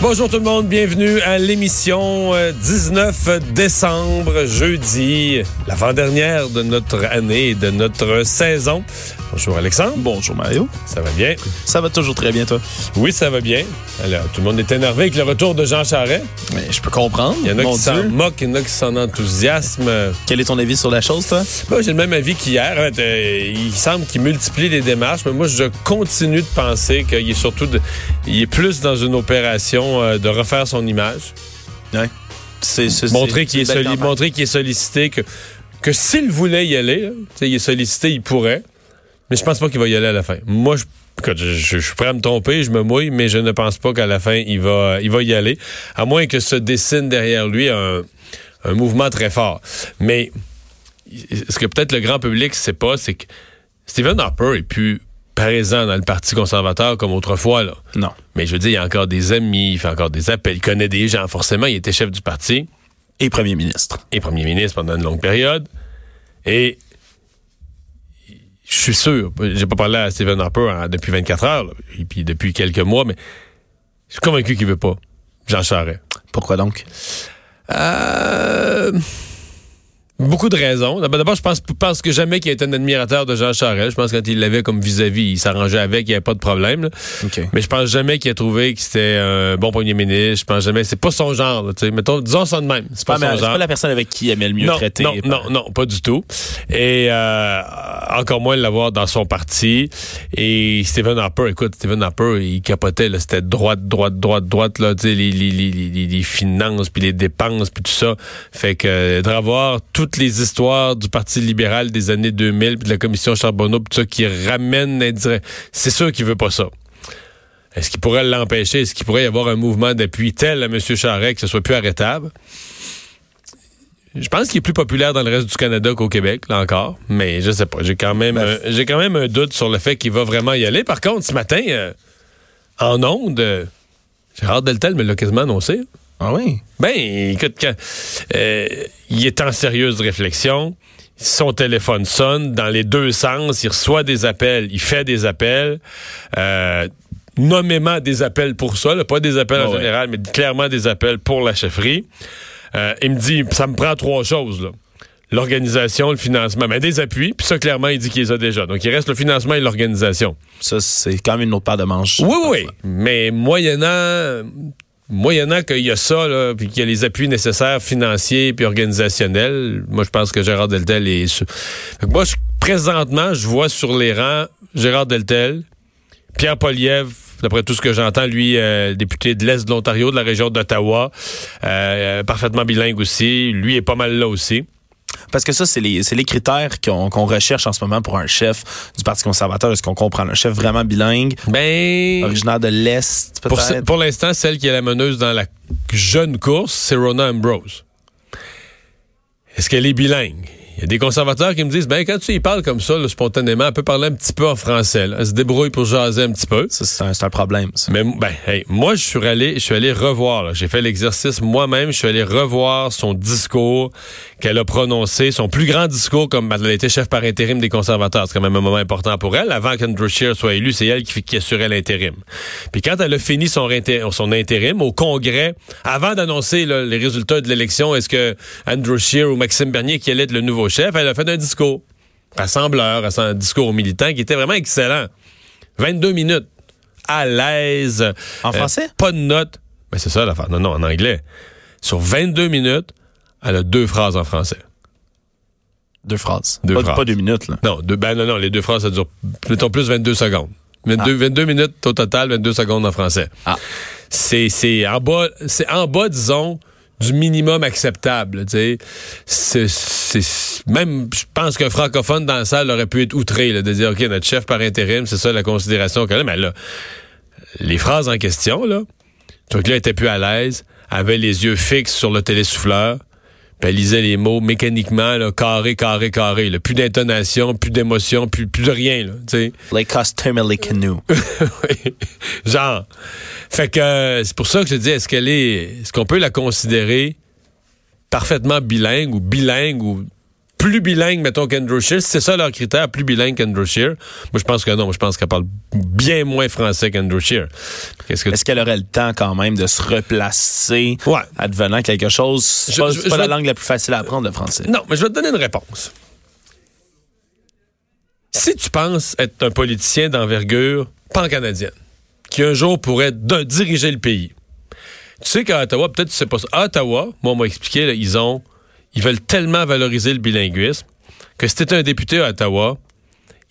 Bonjour tout le monde, bienvenue à l'émission 19 décembre, jeudi, l'avant-dernière de notre année et de notre saison. Bonjour Alexandre. Bonjour Mario. Ça va bien? Ça va toujours très bien, toi? Oui, ça va bien. Alors, tout le monde est énervé avec le retour de Jean Charest. Mais je peux comprendre. Il y en a qui s'en moquent, il y en a qui s'en enthousiasment. Quel est ton avis sur la chose, toi? Moi, j'ai le même avis qu'hier. Hein. Il semble qu'il multiplie les démarches, mais moi, je continue de penser qu'il est surtout... Il est plus dans une opération de refaire son image. Ouais. Montrer qu'il est sollicité, que s'il voulait y aller, là, il est sollicité, il pourrait. Mais je pense pas qu'il va y aller à la fin. Moi, je suis prêt à me tromper, je me mouille, mais je ne pense pas qu'à la fin, il va y aller. À moins que se dessine derrière lui un mouvement très fort. Mais ce que peut-être le grand public ne sait pas, c'est que Stephen Harper est plus présent dans le Parti conservateur comme autrefois, là. Non. Mais je veux dire, il y a encore des amis, il fait encore des appels, il connaît des gens. Forcément, il était chef du parti. Et premier ministre. Pendant une longue période. Et je suis sûr, j'ai pas parlé à Stephen Harper depuis 24 heures, là, et puis depuis quelques mois, mais je suis convaincu qu'il veut pas Jean Charest. Pourquoi donc? Beaucoup de raisons. D'abord, je pense que jamais qu'il a été un admirateur de Jean Charest. Je pense que quand il l'avait comme vis-à-vis, il s'arrangeait avec, il n'y avait pas de problème. Là. Okay. Mais je pense jamais qu'il a trouvé que c'était un bon premier ministre. Je pense jamais. C'est pas son genre. Là, mettons, disons ça de même. C'est pas son genre. C'est pas la personne avec qui il aimait le mieux traiter. Non, pas du tout. Et encore moins de l'avoir dans son parti. Et Stephen Harper, il capotait. Là, c'était droite. Là, les finances, puis les dépenses, puis tout ça. Fait que de revoir tout les histoires du Parti libéral des années 2000 puis de la commission Charbonneau puis tout ça qui ramène l'indirect. C'est sûr qu'il veut pas ça. Est-ce qu'il pourrait l'empêcher? Est-ce qu'il pourrait y avoir un mouvement d'appui tel à M. Charest que ce soit plus arrêtable? Je pense qu'il est plus populaire dans le reste du Canada qu'au Québec, là encore. Mais je sais pas. J'ai quand même un doute sur le fait qu'il va vraiment y aller. Par contre, ce matin, en ondes, Gérard Deltell me l'a quasiment annoncé. Ah oui? Ben, écoute, quand, il est en sérieuse réflexion, son téléphone sonne dans les deux sens, il reçoit des appels, il fait des appels, nommément des appels pour ça, là, pas des appels en général, mais clairement des appels pour la chefferie. Il me dit, ça me prend 3 choses, là. L'organisation, le financement, mais des appuis, puis ça, clairement, il dit qu'il les a déjà. Donc, il reste le financement et l'organisation. Ça, c'est quand même une autre paire de manches. Oui, mais moyennant qu'il y a ça, là, puis qu'il y a les appuis nécessaires financiers puis organisationnels, moi, je pense que Gérard Deltell est... Moi, présentement, je vois sur les rangs Gérard Deltell, Pierre Poilievre, d'après tout ce que j'entends, lui, député de l'Est de l'Ontario, de la région d'Ottawa, parfaitement bilingue aussi, lui est pas mal là aussi. Parce que ça, c'est les critères qu'on recherche en ce moment pour un chef du Parti conservateur, est-ce qu'on comprend? Un chef vraiment bilingue, originaire de l'Est, peut-être? Pour l'instant, celle qui est la meneuse dans la jeune course, c'est Rona Ambrose. Est-ce qu'elle est bilingue? Il y a des conservateurs qui me disent, quand tu y parles comme ça, là, spontanément, elle peut parler un petit peu en français. Là. Elle se débrouille pour jaser un petit peu. Ça, c'est un problème, ça. Mais, moi, je suis allé revoir, là. J'ai fait l'exercice moi-même. Je suis allé revoir son discours qu'elle a prononcé, son plus grand discours comme elle a été chef par intérim des conservateurs. C'est quand même un moment important pour elle. Avant qu'Andrew Scheer soit élu, c'est elle qui assurait l'intérim. Puis quand elle a fini son intérim au Congrès, avant d'annoncer là, les résultats de l'élection, est-ce que Andrew Scheer ou Maxime Bernier qui allait être le nouveau chef, elle a fait un discours rassembleur, un discours militant qui était vraiment excellent. 22 minutes. À l'aise. En français? Pas de notes. Mais c'est ça l'affaire. Non, en anglais. Sur 22 minutes, elle a 2 phrases en français. 2 phrases. Deux phrases. Pas 2 minutes, là. Non, les 2 phrases, ça dure, mettons, plus 22 secondes. 22 minutes au total, 22 secondes en français. Ah. C'est en bas, disons, du minimum acceptable, tu sais. Même, je pense qu'un francophone dans la salle aurait pu être outré, là, de dire, OK, notre chef par intérim, c'est ça la considération qu'on a. Mais là, les phrases en question, là, donc là, elle était plus à l'aise, avait les yeux fixes sur le télésouffleur, puis elle lisait les mots mécaniquement, là, carré, carré, carré. Là. Plus d'intonation, plus d'émotion, plus de rien. Là, t'sais. Like customarily canoe. Oui. Genre. Fait que c'est pour ça que je dis, est-ce qu'on peut la considérer parfaitement bilingue ou plus bilingue, mettons, qu'Andrew Scheer? Si c'est ça leur critère, plus bilingue qu'Andrew Scheer. Moi, je pense que non. Moi, je pense qu'elle parle bien moins français qu'Andrew Scheer. Est-ce qu'elle aurait le temps, quand même, de se replacer advenant quelque chose? C'est pas la langue la plus facile à apprendre, le français. Non, mais je vais te donner une réponse. Si tu penses être un politicien d'envergure pan-canadienne, qui un jour pourrait diriger le pays, tu sais qu'à Ottawa, peut-être tu sais pas ça. À Ottawa, moi, on m'a expliqué, là, ils veulent tellement valoriser le bilinguisme que si t'es un député à Ottawa,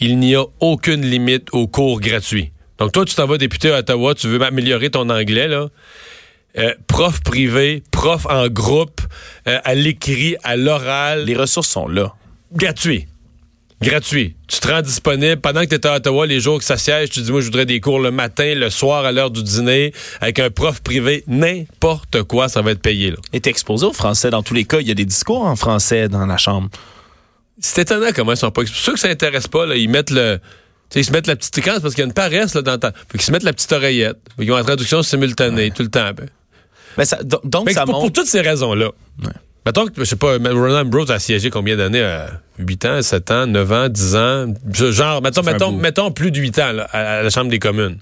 il n'y a aucune limite aux cours gratuits. Donc toi, tu t'en vas député à Ottawa, tu veux améliorer ton anglais, là. Prof privé, prof en groupe, à l'écrit, à l'oral. Les ressources sont là. Gratuit. Tu te rends disponible. Pendant que tu étais à Ottawa, les jours que ça siège, tu dis, moi, je voudrais des cours le matin, le soir, à l'heure du dîner, avec un prof privé. N'importe quoi, ça va être payé. Là. Et t'es exposé au français. Dans tous les cas, il y a des discours en français dans la Chambre. C'est étonnant comment ils sont pas exposés. Ceux que ça intéresse pas, là, ils mettent le... T'sais, ils se mettent la petite séquence parce qu'il y a une paresse là, dans ta... Ils se mettent la petite oreillette. Ils ont la traduction simultanée tout le temps. Pour toutes ces raisons-là... Ouais. Mettons que, je sais pas, Rona Ambrose a siégé combien d'années? 8 ans, 7 ans, 9 ans, 10 ans? Genre, mettons plus de 8 ans là, à la Chambre des communes.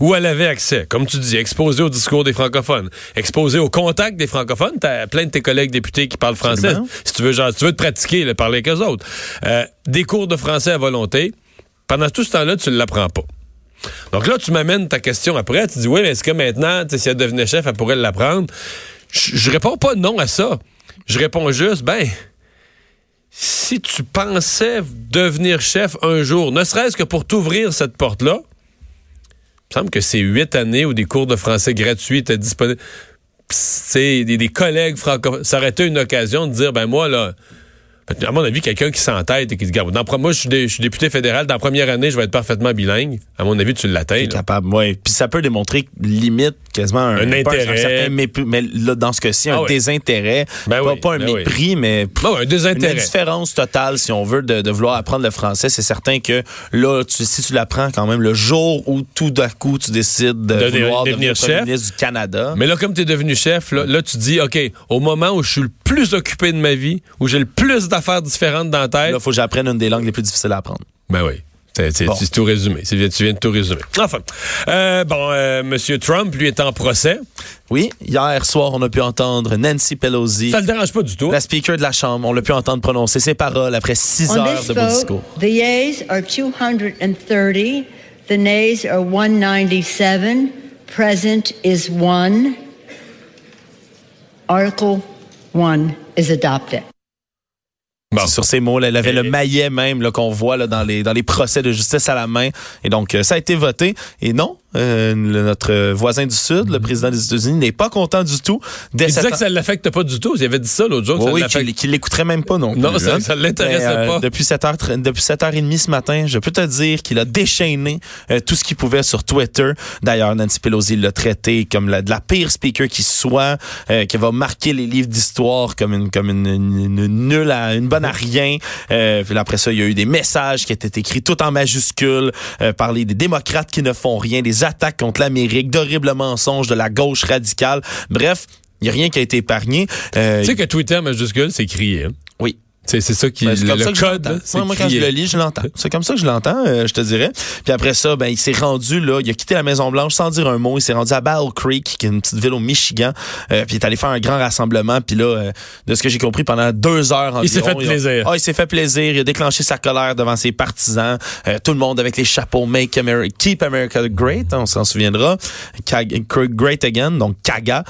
Où elle avait accès, comme tu dis, exposée au discours des francophones, exposée au contact des francophones. T'as plein de tes collègues députés qui parlent français. Si tu veux te pratiquer, là, parler avec eux autres. Des cours de français à volonté. Pendant tout ce temps-là, tu ne l'apprends pas. Donc là, tu m'amènes ta question après. Tu dis, oui, mais est-ce que maintenant, si elle devenait chef, elle pourrait l'apprendre? Je réponds pas non à ça. Je réponds juste, si tu pensais devenir chef un jour, ne serait-ce que pour t'ouvrir cette porte-là, il me semble que c'est 8 années où des cours de français gratuits étaient disponibles. C'est des collègues francophones. Ça aurait été une occasion de dire, moi, là, à mon avis, quelqu'un qui s'entête et qui dit, moi, je suis député fédéral, dans la première année, je vais être parfaitement bilingue. À mon avis, tu l'atteins. T'es capable, oui. Puis ça peut démontrer limite quasiment un intérêt. Mais là, dans ce cas-ci, un désintérêt. Pas un mépris, mais un désintérêt. Une différence totale, si on veut, de vouloir apprendre le français. C'est certain que là, si tu l'apprends quand même, le jour où tout d'un coup, tu décides de vouloir devenir chef, ministre du Canada. Mais là, comme tu es devenu chef, là, tu dis, OK, au moment où je suis le plus occupé de ma vie, où j'ai le plus d'affaires différentes dans la tête. Là, il faut que j'apprenne une des langues les plus difficiles à apprendre. Oui. C'est tout résumé. Tu viens de tout résumer. Enfin. M. Trump, lui, est en procès. Oui. Hier soir, on a pu entendre Nancy Pelosi. Ça ne le dérange pas du tout. La speaker de la Chambre. On l'a pu entendre prononcer ses paroles après 6 heures de beau discours. The yeas are 230. The nays are 197. Present is 1. Article 1 is adopted. Bon. Sur ces mots, là, elle avait le maillet même là, qu'on voit là, dans les procès de justice à la main. Et donc, ça a été voté. Et non, notre voisin du Sud, le président des États-Unis, n'est pas content du tout. Il disait que ça ne l'affecte pas du tout. Il avait dit ça l'autre jour. Oui, qu'il ne l'écouterait même pas non plus. Non, ça ne l'intéressait pas. Depuis 7h30 ce matin, je peux te dire qu'il a déchaîné tout ce qu'il pouvait sur Twitter. D'ailleurs, Nancy Pelosi l'a traité comme de la pire speaker qui soit, qui va marquer les livres d'histoire comme une nulle à une bonne à rien. Puis après ça, il y a eu des messages qui étaient écrits tout en majuscules par des démocrates qui ne font rien, des attaques contre l'Amérique, d'horribles mensonges de la gauche radicale. Bref, il n'y a rien qui a été épargné. Tu sais que Twitter majuscule, c'est crié. Hein? Oui. C'est ça qui c'est comme le ça que code. Là, moi, quand je le lis, je l'entends. C'est comme ça que je l'entends, je te dirais. Puis après ça, ben, il s'est rendu, là, il a quitté la Maison-Blanche sans dire un mot. Il s'est rendu à Battle Creek, qui est une petite ville au Michigan. Puis il est allé faire un grand rassemblement. Puis là, de ce que j'ai compris, pendant 2 heures environ. Il s'est fait plaisir. Il s'est fait plaisir. Il a déclenché sa colère devant ses partisans. Tout le monde avec les chapeaux Make America, Keep America Great, on s'en souviendra. Great Again, donc Kaga.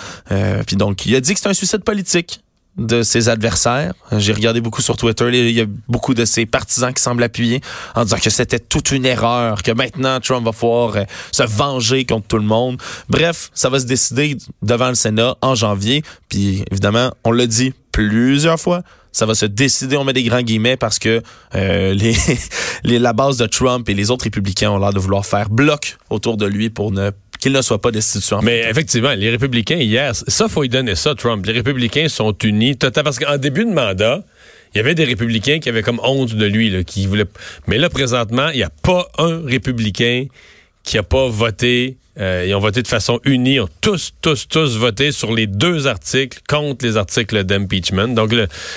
Puis donc, il a dit que c'est un suicide politique de ses adversaires. J'ai regardé beaucoup sur Twitter, il y a beaucoup de ses partisans qui semblent appuyer en disant que c'était toute une erreur, que maintenant Trump va pouvoir se venger contre tout le monde. Bref, ça va se décider devant le Sénat en janvier. Puis évidemment, on l'a dit plusieurs fois, ça va se décider, on met des grands guillemets, parce que la base de Trump et les autres républicains ont l'air de vouloir faire bloc autour de lui pour ne qu'il ne soit pas destitué. Mais effectivement, les républicains hier, ça, faut y donner ça, Trump. Les républicains sont unis totalement, parce qu'en début de mandat, il y avait des républicains qui avaient comme honte de lui, là, qui voulaient. Mais là, présentement, il n'y a pas un républicain qui n'a pas voté. Ils ont voté de façon unie. Ils ont tous voté sur les 2 articles contre les articles d'impeachment. Donc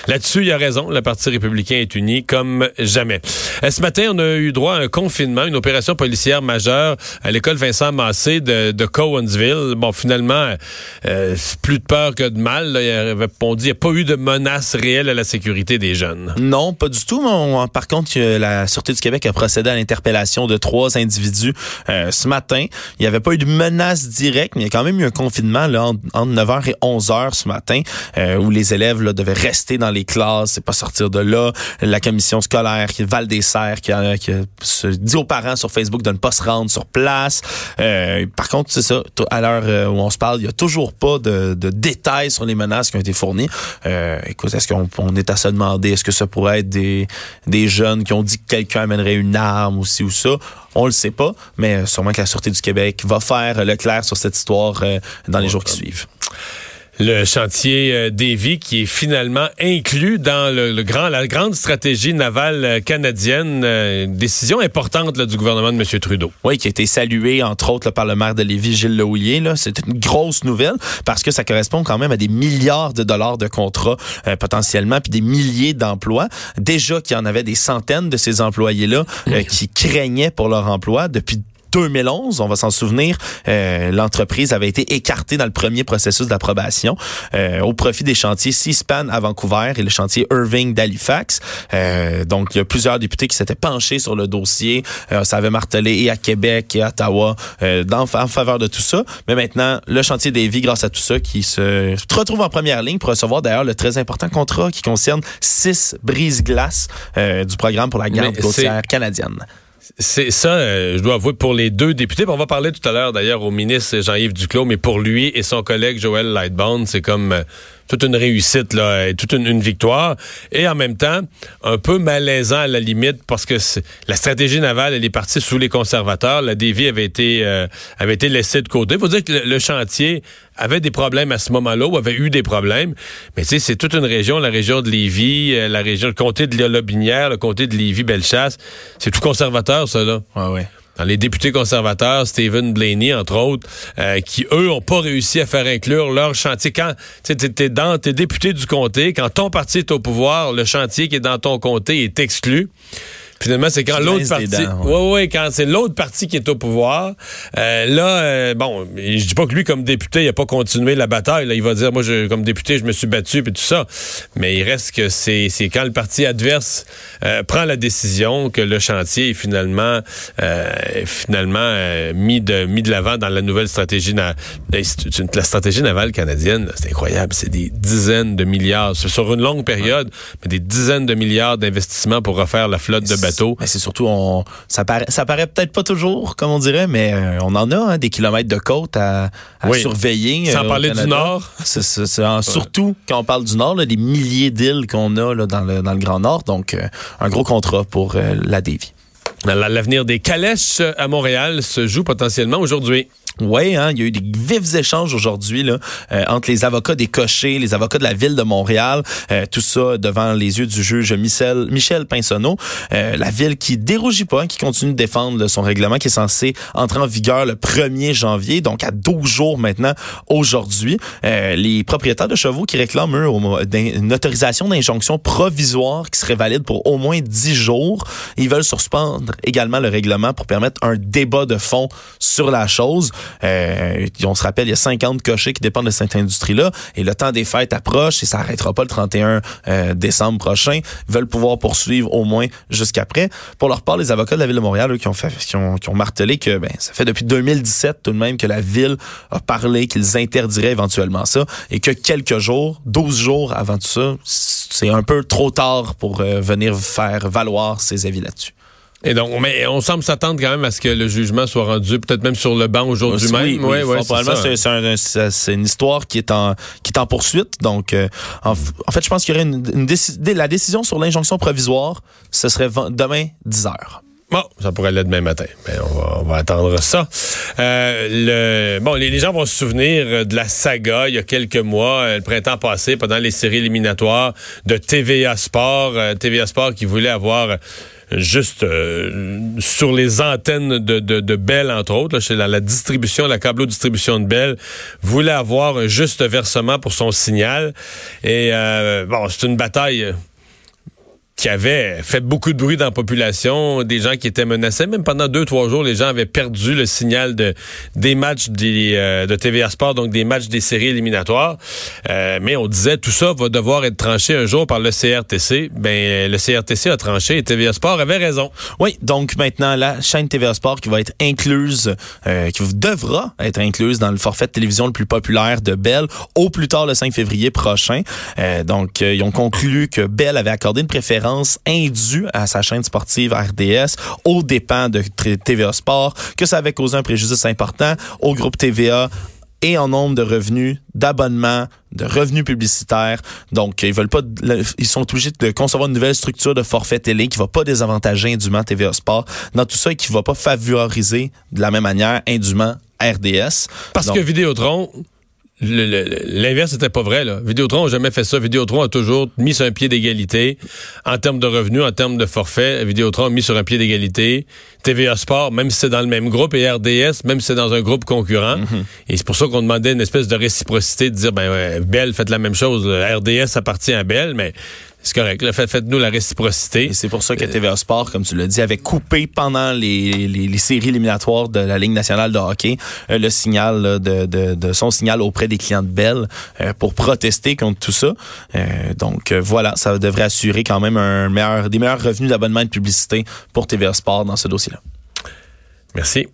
là-dessus, il y a raison. Le Parti républicain est uni comme jamais. Ce matin, on a eu droit à un confinement, une opération policière majeure à l'école Vincent Massé de Cowansville. Bon, finalement, plus de peur que de mal. Là, on dit qu'il n'y a pas eu de menace réelle à la sécurité des jeunes. Non, pas du tout. Mais par contre, la Sûreté du Québec a procédé à l'interpellation de 3 individus ce matin. Il n'y avait pas eu de menace directe, mais il y a quand même eu un confinement là, entre 9h et 11h ce matin, où les élèves là, devaient rester dans les classes et pas sortir de là. La commission scolaire Val-des-Serres qui se dit aux parents sur Facebook de ne pas se rendre sur place. Par contre, c'est ça, à l'heure où on se parle, il n'y a toujours pas de détails sur les menaces qui ont été fournies. Écoute, est-ce qu'on est à se demander, est-ce que ça pourrait être des jeunes qui ont dit que quelqu'un amènerait une arme ou ci ou ça? On le sait pas, mais sûrement que la Sûreté du Québec va faire le clair sur cette histoire dans les jours qui suivent. Le chantier Davy qui est finalement inclus dans la grande stratégie navale canadienne, une décision importante là, du gouvernement de M. Trudeau. Oui, qui a été saluée entre autres là, par le maire de Lévis, Gilles Lehouillier. Là, c'est une grosse nouvelle parce que ça correspond quand même à des milliards de dollars de contrats potentiellement, puis des milliers d'emplois. Déjà qu'il y en avait des centaines de ces employés-là qui craignaient pour leur emploi depuis 2011, on va s'en souvenir, l'entreprise avait été écartée dans le premier processus d'approbation au profit des chantiers Seaspan à Vancouver et le chantier Irving d'Halifax. Donc, il y a plusieurs députés qui s'étaient penchés sur le dossier. Ça avait martelé et à Québec et à Ottawa en faveur de tout ça. Mais maintenant, le chantier Davy, grâce à tout ça, qui se retrouve en première ligne pour recevoir d'ailleurs le très important contrat qui concerne 6 brises-glaces du programme pour la garde côtière canadienne. C'est ça, je dois avouer, pour les 2 députés. On va parler tout à l'heure, d'ailleurs, au ministre Jean-Yves Duclos, mais pour lui et son collègue Joël Lightbound, c'est comme toute une réussite, là, et toute une victoire. Et en même temps, un peu malaisant à la limite, parce que la stratégie navale, elle est partie sous les conservateurs. La Davy avait été laissée de côté. Il faut dire que le chantier avait des problèmes à ce moment-là, ou avait eu des problèmes. Mais tu sais, c'est toute une région, la région de Lévis, le comté de Lobinière, le comté de Lévis-Bellechasse. C'est tout conservateur, ça, là. Ah ouais. Dans les députés conservateurs, Stephen Blaney, entre autres, qui, eux, n'ont pas réussi à faire inclure leur chantier. Quand t'es député du comté, quand ton parti est au pouvoir, le chantier qui est dans ton comté est exclu. Finalement, c'est quand l'autre parti, quand c'est l'autre parti qui est au pouvoir, je dis pas que lui comme député il a pas continué la bataille, là, il va dire moi comme député je me suis battu puis tout ça, mais il reste que c'est quand le parti adverse prend la décision que le chantier est finalement mis de l'avant dans la nouvelle stratégie la stratégie navale canadienne, là, c'est incroyable, c'est des dizaines de milliards sur une longue période, mais des dizaines de milliards d'investissements pour refaire la flotte de bateaux. Mais c'est surtout, ça paraît peut-être pas toujours, comme on dirait, mais on en a des kilomètres de côte à surveiller. Sans parler du Nord. Surtout quand on parle du Nord, là, les milliers d'îles qu'on a là, dans le Grand Nord. Donc, un gros contrat pour la Davy. L'avenir des calèches à Montréal se joue potentiellement aujourd'hui. Oui, hein, il y a eu des vifs échanges aujourd'hui là entre les avocats des cochers, les avocats de la Ville de Montréal, tout ça devant les yeux du juge Michel Pinsonneau. La Ville qui dérougit pas, qui continue de défendre là, son règlement qui est censé entrer en vigueur le 1er janvier, donc à 12 jours maintenant aujourd'hui. Les propriétaires de chevaux qui réclament, eux, une autorisation d'injonction provisoire qui serait valide pour au moins 10 jours. Ils veulent suspendre également le règlement pour permettre un débat de fond sur la chose. On se rappelle, il y a 50 cochers qui dépendent de cette industrie-là et le temps des fêtes approche et ça n'arrêtera pas le 31 décembre prochain. Ils veulent pouvoir poursuivre au moins jusqu'après. Pour leur part, les avocats de la Ville de Montréal, eux, qui ont martelé que ça fait depuis 2017 tout de même que la Ville a parlé qu'ils interdiraient éventuellement ça et que quelques jours, 12 jours avant tout ça, c'est un peu trop tard pour venir faire valoir ses avis là-dessus. Et donc, mais on semble s'attendre quand même à ce que le jugement soit rendu, peut-être même sur le banc aujourd'hui même. Oui, probablement, c'est une histoire qui est en poursuite. Donc, en fait, je pense qu'il y aurait la décision sur l'injonction provisoire, ce serait demain 10h. Bon, ça pourrait l'être demain matin, mais on va attendre ça. Les gens vont se souvenir de la saga il y a quelques mois, le printemps passé, pendant les séries éliminatoires de TVA Sport. TVA Sport qui voulait avoir juste sur les antennes de Bell, entre autres, là, chez la distribution, la câblo-distribution de Bell, voulait avoir un juste versement pour son signal. Et c'est une bataille qui avait fait beaucoup de bruit dans la population, des gens qui étaient menacés. Même pendant 2-3 jours, les gens avaient perdu le signal des matchs de TVA Sport, donc des matchs des séries éliminatoires. Mais on disait, tout ça va devoir être tranché un jour par le CRTC. Le CRTC a tranché et TVA Sport avait raison. Oui, donc maintenant, la chaîne TVA Sport qui va être incluse, qui devra être incluse dans le forfait de télévision le plus populaire de Bell, au plus tard le 5 février prochain. Donc, ils ont conclu que Bell avait accordé une préférence indue à sa chaîne sportive RDS aux dépens de TVA Sport, que ça avait causé un préjudice important au groupe TVA et en nombre de revenus, d'abonnements, de revenus publicitaires. Donc, ils sont obligés de concevoir une nouvelle structure de forfait télé qui va pas désavantager indûment TVA Sport dans tout ça et qui va pas favoriser de la même manière indûment RDS. Parce que Vidéotron... L'inverse n'était pas vrai, là. Vidéotron n'a jamais fait ça. Vidéotron a toujours mis sur un pied d'égalité. En termes de revenus, en termes de forfaits, Vidéotron a mis sur un pied d'égalité. TVA Sport, même si c'est dans le même groupe, et RDS, même si c'est dans un groupe concurrent. Mm-hmm. Et c'est pour ça qu'on demandait une espèce de réciprocité, de dire, Bell, faites la même chose. RDS appartient à Bell, mais... C'est correct. Là, faites-nous la réciprocité. Et c'est pour ça que TVA Sport, comme tu l'as dit, avait coupé pendant les séries éliminatoires de la Ligue nationale de hockey le signal là, de son signal auprès des clients de Bell pour protester contre tout ça. Donc, ça devrait assurer quand même des meilleurs revenus d'abonnement et de publicité pour TVA Sport dans ce dossier-là. Merci.